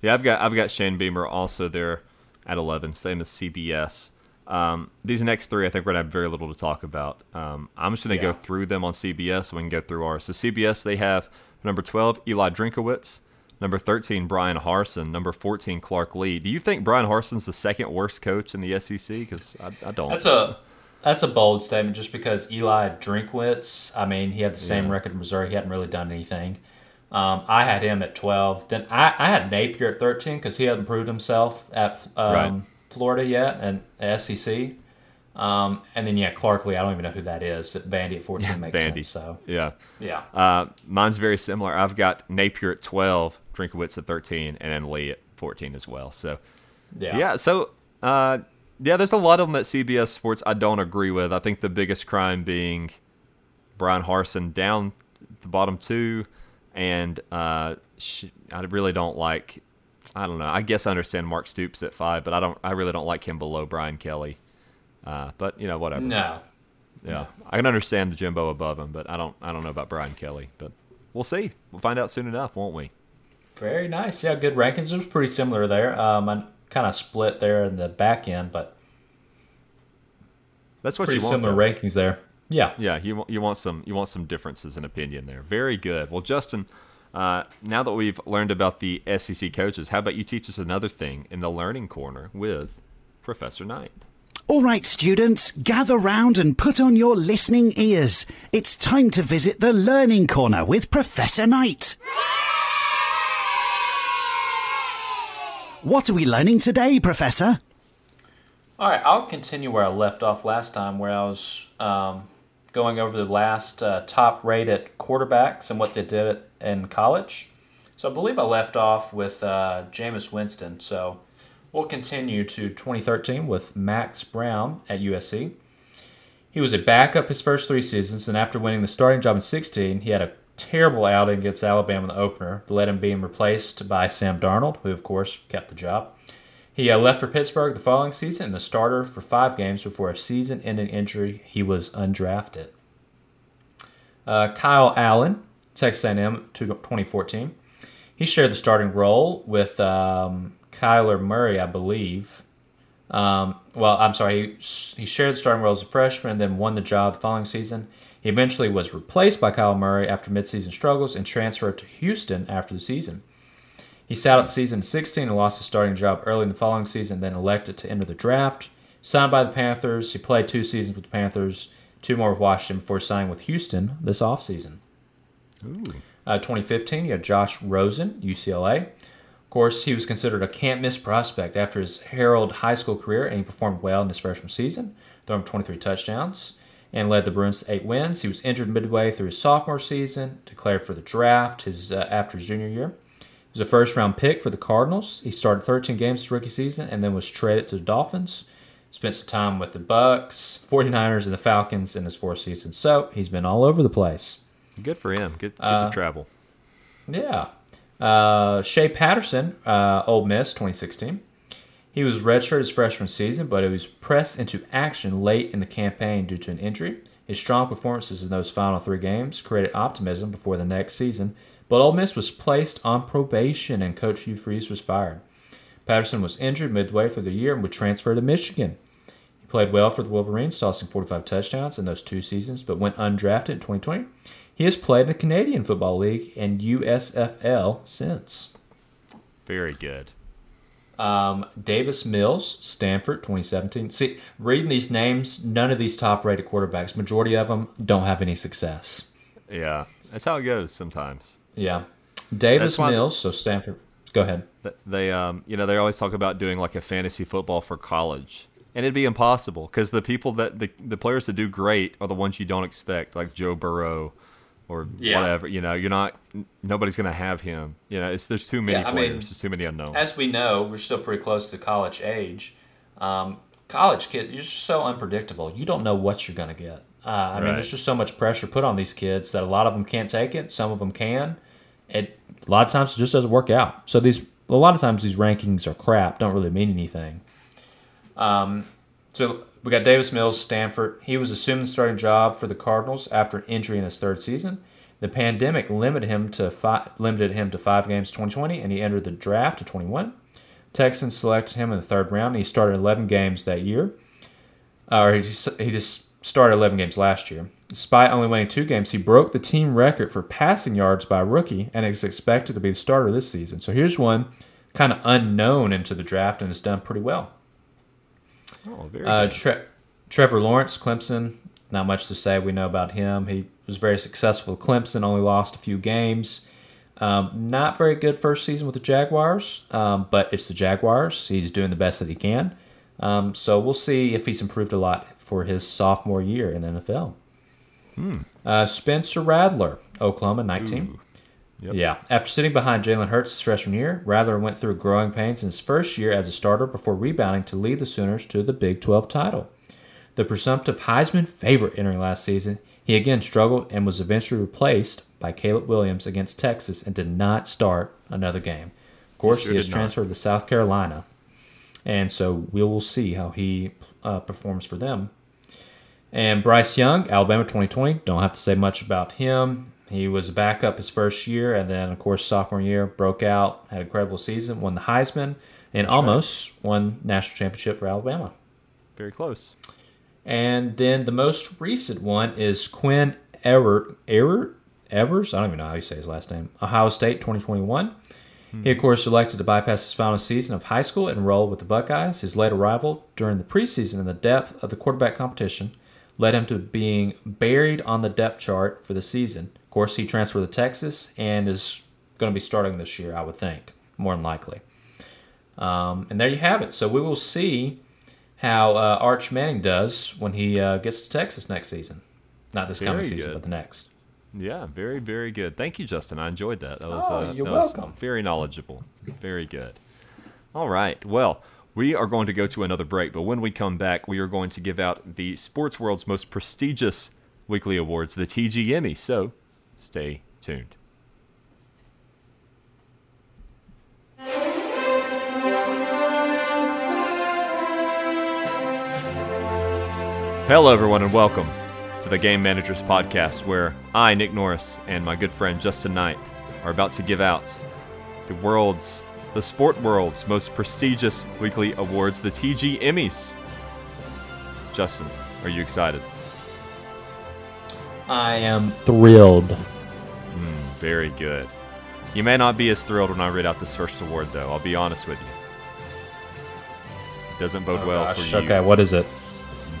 yeah, I've got I've got Shane Beamer also there at eleven, same as C B S. Um, these next three, I think we're gonna have very little to talk about. Um, I'm just gonna yeah. go through them on C B S, so we can go through ours. So C B S, they have number twelve, Eli Drinkowitz. Number thirteen, Brian Harsin. Number fourteen, Clark Lee. Do you think Brian Harsin's the second worst coach in the S E C? Because I, I don't. That's a that's a bold statement just because Eli Drinkwitz, I mean, he had the yeah. same record in Missouri. He hadn't really done anything. Um, I had him at twelve. Then I, I had Napier at thirteen because he had improved himself at um, right. Florida yet and S E C. Um, and then, yeah, Clarkley, I don't even know who that is. Vandy at fourteen yeah, makes Vandy. sense. So. Yeah. Yeah. Uh, mine's very similar. I've got Napier at twelve, Drinkowitz at thirteen, and then Lee at fourteen as well. So, yeah. Yeah, so, uh, yeah, there's a lot of them at C B S Sports I don't agree with. I think the biggest crime being Brian Harsin down the bottom two, and uh, she, I really don't like, I don't know, I guess I understand Mark Stoops at five, but I don't. I really don't like him below Brian Kelly. Uh, but you know, whatever. No. Yeah, no. I can understand the Jimbo above him, but I don't. I don't know about Brian Kelly, but we'll see. We'll find out soon enough, won't we? Very nice. Yeah, good rankings. It was pretty similar there. Um, I kind of split there in the back end, but that's what pretty you want, similar though. Rankings there. Yeah. Yeah. You want you want some you want some differences in opinion there. Very good. Well, Justin. Uh, now that we've learned about the S E C coaches, how about you teach us another thing in the Learning Corner with Professor Knight? All right, students, gather round and put on your listening ears. It's time to visit the Learning Corner with Professor Knight. What are we learning today, Professor? All right, I'll continue where I left off last time, where I was um, going over the last uh, top-rated quarterbacks and what they did at in college. So I believe I left off with uh, Jameis Winston. So we'll continue to twenty thirteen with Max Brown at U S C. He was a backup his first three seasons, and after winning the starting job in sixteen, he had a terrible outing against Alabama in the opener, led him being replaced by Sam Darnold, who of course kept the job. He uh, left for Pittsburgh the following season and the starter for five games before a season-ending injury. He was undrafted. Uh, Kyle Allen, Texas A and M twenty fourteen. He shared the starting role with um, Kyler Murray, I believe. Um, well, I'm sorry. He, he shared the starting role as a freshman and then won the job the following season. He eventually was replaced by Kyler Murray after midseason struggles and transferred to Houston after the season. He sat out the season sixteen and lost his starting job early in the following season, then elected to enter the draft. Signed by the Panthers. He played two seasons with the Panthers, two more with Washington before signing with Houston this offseason. Uh, twenty fifteen, you had Josh Rosen, U C L A. Of course, he was considered a can't-miss prospect after his Herald high school career, and he performed well in his freshman season, throwing twenty-three touchdowns, and led the Bruins to eight wins. He was injured midway through his sophomore season, declared for the draft his uh, after his junior year. He was a first-round pick for the Cardinals. He started thirteen games his rookie season and then was traded to the Dolphins. Spent some time with the Bucks, forty-niners, and the Falcons in his fourth season. So he's been all over the place. Good for him. Good, good uh, to travel. Yeah. Uh, Shea Patterson, uh, Ole Miss, twenty sixteen. He was redshirted his freshman season, but he was pressed into action late in the campaign due to an injury. His strong performances in those final three games created optimism before the next season, but Ole Miss was placed on probation and Coach Hugh Freeze was fired. Patterson was injured midway through the year and would transfer to Michigan. He played well for the Wolverines, tossing forty-five touchdowns in those two seasons, but went undrafted in twenty twenty. He has played in the Canadian Football League and U S F L since. Very good. Um, Davis Mills, Stanford, twenty seventeen. See, reading these names, none of these top-rated quarterbacks, majority of them don't have any success. Yeah, that's how it goes sometimes. Yeah. Davis Mills, so Stanford. Go ahead. They, um, you know, they always talk about doing like a fantasy football for college. And it'd be impossible because the people that the, the players that do great are the ones you don't expect, like Joe Burrow. Or yeah. whatever, you know, you're not. Nobody's going to have him. You know, it's there's too many yeah, players. Mean, there's too many unknowns. As we know, we're still pretty close to college age. Um, college kids, you're just so unpredictable. You don't know what you're going to get. Uh, I right. mean, there's just so much pressure put on these kids that a lot of them can't take it. Some of them can. It a lot of times it just doesn't work out. So these a lot of times these rankings are crap. Don't really mean anything. Um, so. We got Davis Mills, Stanford. He was assuming the starting job for the Cardinals after an injury in his third season. The pandemic limited him to five, limited him to five games in twenty twenty, and he entered the draft in twenty-one. Texans selected him in the third round, and he started eleven games that year. Or he just, he just started eleven games last year. Despite only winning two games, he broke the team record for passing yards by a rookie and is expected to be the starter this season. So here's one kind of unknown into the draft and has done pretty well. Oh, very uh, Tre- Trevor Lawrence, Clemson, not much to say we know about him. He was very successful at Clemson, only lost a few games. Um, not very good first season with the Jaguars, um, but it's the Jaguars. He's doing the best that he can. Um, so we'll see if he's improved a lot for his sophomore year in the N F L. Hmm. Uh, Spencer Rattler, Oklahoma, nineteen. Yep. Yeah. After sitting behind Jalen Hurts his freshman year, Rattler went through growing pains in his first year as a starter before rebounding to lead the Sooners to the Big twelve title. The presumptive Heisman favorite entering last season, he again struggled and was eventually replaced by Caleb Williams against Texas and did not start another game. Of course, he, sure he has transferred to South Carolina, and so we will see how he uh, performs for them. And Bryce Young, Alabama twenty twenty, don't have to say much about him. He was a backup his first year, and then, of course, sophomore year, broke out, had an incredible season, won the Heisman, and That's almost right. won national championship for Alabama. Very close. And then the most recent one is Quinn Ever, Ever, Evers. I don't even know how you say his last name. Ohio State twenty twenty-one. He, of course, elected to bypass his final season of high school and enroll with the Buckeyes. His late arrival during the preseason and the depth of the quarterback competition led him to being buried on the depth chart for the season. Of course, he transferred to Texas and is going to be starting this year, I would think, more than likely. Um, and there you have it. So we will see how uh, Arch Manning does when he uh, gets to Texas next season. Not this coming season, but the next. Yeah, very, very good. Thank you, Justin. I enjoyed that. That was, oh, uh, you're that welcome. Was very knowledgeable. Very good. All right. Well, we are going to go to another break, but when we come back, we are going to give out the sports world's most prestigious weekly awards, the T G M E. So stay tuned. Hello, everyone, and welcome to the Game Managers Podcast, where I, Nick Norris, and my good friend Justin Knight are about to give out the world's, the sport world's most prestigious weekly awards, the T G Emmys. Justin, are you excited? I am thrilled. Mm, very good. You may not be as thrilled when I read out this first award, though. I'll be honest with you. It doesn't bode oh, well gosh. for you. Okay, what is it?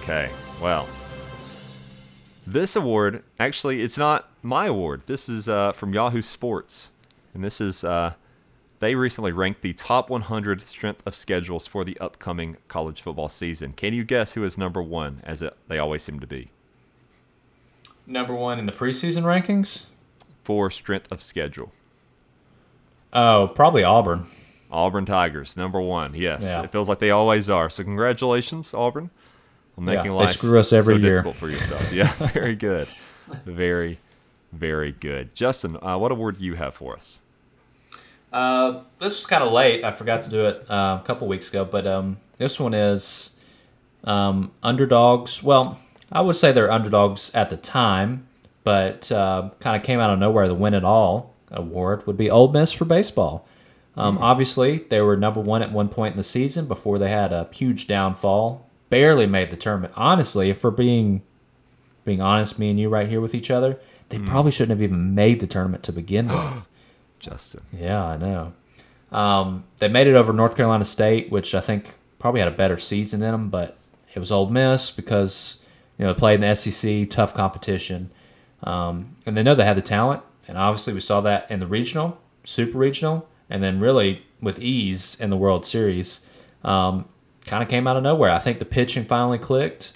Okay, well... This award, actually, it's not my award. This is uh, from Yahoo Sports. And this is, uh, they recently ranked the top one hundred strength of schedules for the upcoming college football season. Can you guess who is number one, as it, they always seem to be? Number one in the preseason rankings? For strength of schedule. Oh, probably Auburn. Auburn Tigers, number one, yes. Yeah. It feels like they always are. So congratulations, Auburn. Making yeah, life they screw us every so year. Difficult for yourself. Yeah, very good. Very, very good. Justin, uh, what award do you have for us? Uh, this was kind of late. I forgot to do it uh, a couple weeks ago, but um, this one is um, underdogs. Well, I would say they're underdogs at the time, but uh, kind of came out of nowhere. The Win It All award would be Ole Miss for baseball. Um, mm-hmm. Obviously, they were number one at one point in the season before they had a huge downfall. Barely made the tournament. Honestly, if we're being being honest, me and you right here with each other, they mm. probably shouldn't have even made the tournament to begin with. Justin. Yeah, I know. Um, they made it over North Carolina State, which I think probably had a better season in them, but it was Ole Miss because you know they played in the S E C, tough competition. Um, and they know they had the talent, and obviously we saw that in the regional, super regional, and then really with ease in the World Series. Um Kind of came out of nowhere. I think the pitching finally clicked,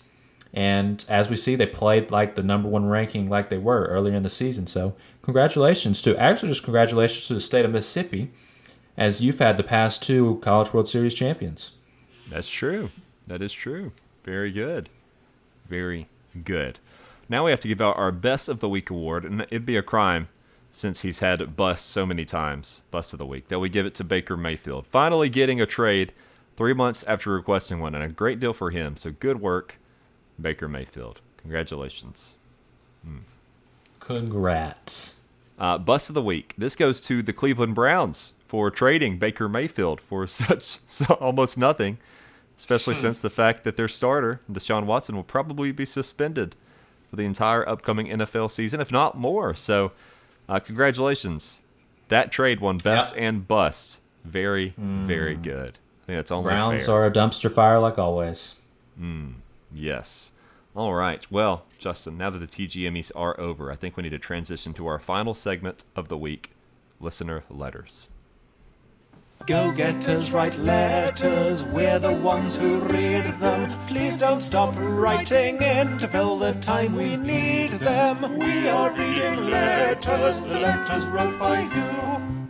and as we see, they played like the number one ranking like they were earlier in the season. So congratulations to, actually just congratulations to the state of Mississippi, as you've had the past two College World Series champions. That's true. That is true. Very good. Very good. Now we have to give out our Best of the Week award, and it'd be a crime since he's had bust so many times, Bust of the Week, that we give it to Baker Mayfield. Finally getting a trade three months after requesting one, and a great deal for him. So good work, Baker Mayfield. Congratulations. Mm. Congrats. Uh, Bust of the Week. This goes to the Cleveland Browns for trading Baker Mayfield for such so almost nothing, especially since the fact that their starter, Deshaun Watson, will probably be suspended for the entire upcoming N F L season, if not more. So uh, congratulations. That trade won Best yeah. and Bust. Very, mm. very good. Yeah, it's only Browns fair. Are a dumpster fire like always. Mm, yes. All right. Well, Justin, now that the T G M Es are over, I think we need to transition to our final segment of the week, Listener Letters. Go-getters write letters, we're the ones who read them. Please don't stop writing in to fill the time we need them. We are reading letters, the letters wrote by you.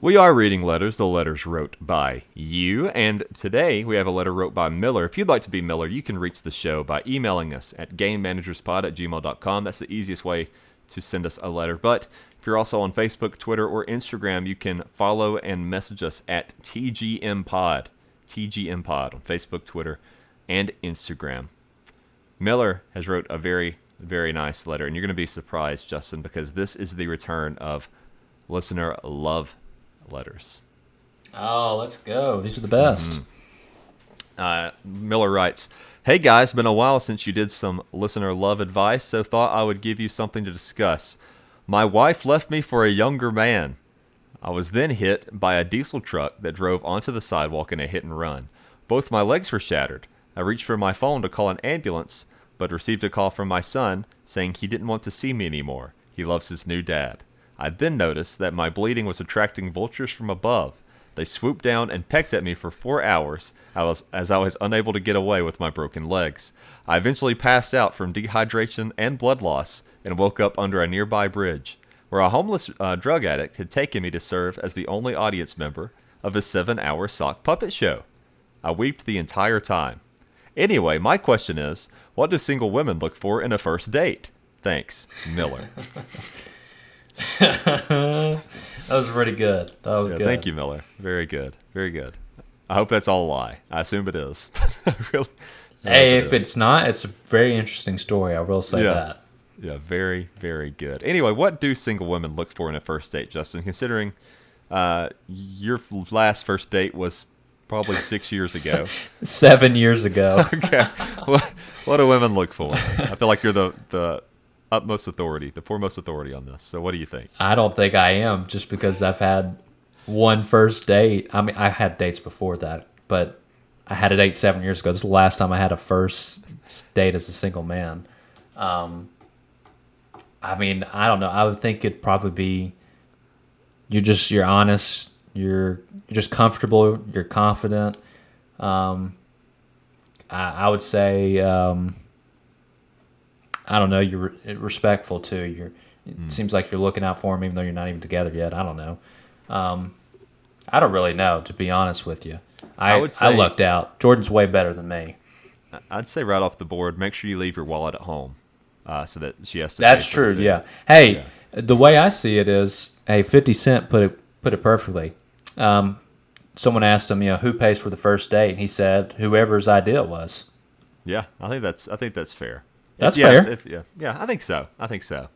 We are reading letters, the letters wrote by you. And today we have a letter wrote by Miller. If you'd like to be Miller, you can reach the show by emailing us at game managers pod at gmail dot com. That's the easiest way to send us a letter. But if you're also on Facebook, Twitter, or Instagram, you can follow and message us at T G M Pod. T G M Pod on Facebook, Twitter, and Instagram. Miller has wrote a very, very nice letter, and you're going to be surprised, Justin, because this is the return of listener love letters. Oh, let's go. These are the best. Mm-hmm. Uh, Miller writes, "Hey guys, been a while since you did some listener love advice, so thought I would give you something to discuss. My wife left me for a younger man. I was then hit by a diesel truck that drove onto the sidewalk in a hit and run. Both my legs were shattered. I reached for my phone to call an ambulance, but received a call from my son saying he didn't want to see me anymore. He loves his new dad. I then noticed that my bleeding was attracting vultures from above. They swooped down and pecked at me for four hours I was, as I was unable to get away with my broken legs. I eventually passed out from dehydration and blood loss and woke up under a nearby bridge, where a homeless uh, drug addict had taken me to serve as the only audience member of a seven-hour sock puppet show. I weeped the entire time. Anyway, my question is, what do single women look for in a first date? Thanks, Miller." That was pretty good. That was yeah, good. Thank you, Miller. Very good. Very good. I hope that's all a lie. I assume it is. really, hey, if it it's not, it's a very interesting story. I will say yeah. that. Yeah, very, very good. Anyway, what do single women look for in a first date, Justin? Considering uh, your last first date was probably six years ago. Seven years ago. Okay. What, what do women look for? I feel like you're the... the Utmost authority, the foremost authority on this. So what do you think? I don't think I am, just because I've had one first date. I mean, I had dates before that, but I had a date seven years ago. This is the last time I had a first date as a single man. Um, I mean, I don't know. I would think it'd probably be you're just you're honest, you're, you're just comfortable, you're confident. Um, I, I would say. Um, I don't know. You're respectful too. You're. It mm. seems like you're looking out for them, even though you're not even together yet. I don't know. Um, I don't really know, to be honest with you. I I, would say, I lucked out. Jordan's way better than me. I'd say right off the board, make sure you leave your wallet at home, uh, so that she has to. That's true. Yeah. Hey, yeah. The way I see it is, hey, Fifty Cent put it put it perfectly. Um, someone asked him, you know, who pays for the first date, and he said, whoever's idea it was. Yeah, I think that's I think that's fair. That's yes, fair. If, yeah, yeah, I think so. I think so.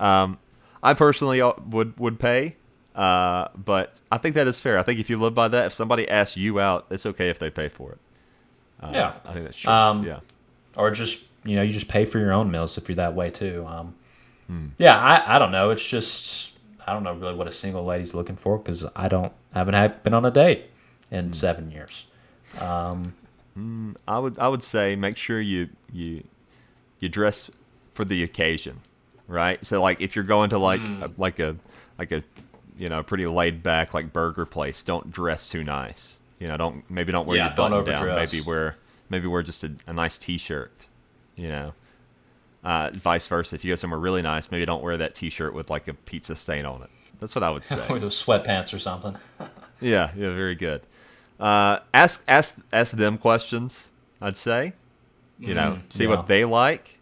Um, I personally would would pay, uh, but I think that is fair. I think if you live by that, if somebody asks you out, it's okay if they pay for it. Uh, yeah, I think that's true. Um, yeah, or just you know, you just pay for your own meals if you're that way too. Um, hmm. Yeah, I, I don't know. It's just I don't know really what a single lady's looking for, because I don't I haven't had, been on a date in hmm. seven years. Um, mm, I would I would say make sure you you. You dress for the occasion, right? So, like, if you're going to like mm. a, like a like a you know pretty laid back like burger place, don't dress too nice. You know, don't maybe don't wear yeah, your button down. Maybe wear maybe wear just a, a nice t-shirt. You know, uh, vice versa. If you go somewhere really nice, maybe don't wear that t-shirt with like a pizza stain on it. That's what I would say. With sweatpants or something. yeah, yeah, very good. Uh, ask ask ask them questions, I'd say. You know, mm, see yeah. what they like.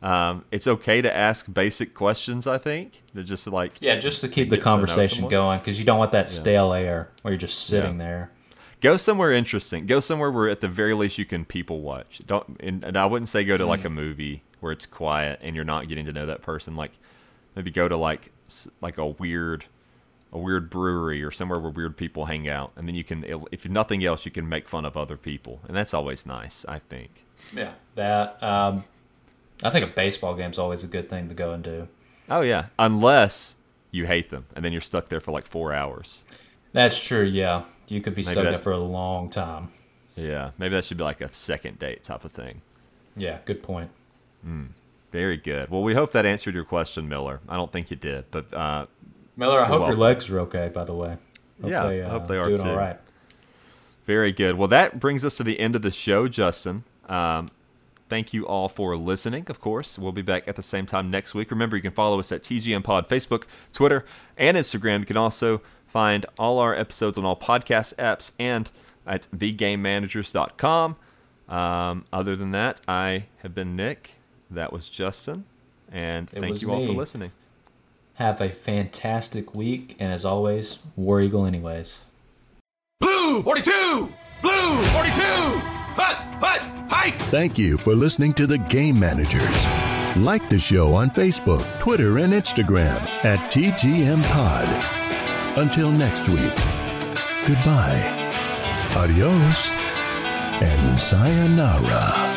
Um, it's okay to ask basic questions, I think. They're just like yeah, just to keep the conversation going, because you don't want that yeah. stale air where you're just sitting yeah. there. Go somewhere interesting. Go somewhere where at the very least you can people watch. Don't and, and I wouldn't say go to like mm. a movie where it's quiet and you're not getting to know that person. Like maybe go to like like a weird a weird brewery or somewhere where weird people hang out, and then you can, if nothing else, you can make fun of other people, and that's always nice, I think. Yeah, that. Um, I think a baseball game's always a good thing to go and do. Oh, yeah, unless you hate them, and then you're stuck there for like four hours. That's true, yeah. You could be maybe stuck there for a long time. Yeah, maybe that should be like a second date type of thing. Yeah, good point. Mm, very good. Well, we hope that answered your question, Miller. I don't think you did, but... Uh, Miller, I hope welcome. Your legs are okay, by the way. Hope yeah, they, uh, I hope they are doing too. All right. Very good. Well, that brings us to the end of the show, Justin. Um, thank you all for listening, of course. We'll be back at the same time next week. Remember, you can follow us at T G M Pod, Facebook, Twitter, and Instagram. You can also find all our episodes on all podcast apps and at the game managers dot com. Um, other than that, I have been Nick. That was Justin. And it thank you all me. for listening. Have a fantastic week. And as always, War Eagle anyways. Blue forty-two! Blue forty-two! Hut! Hut! Hike! Thank you for listening to The Game Managers. Like the show on Facebook, Twitter, and Instagram at T G M Pod. Until next week, goodbye, adios, and sayonara.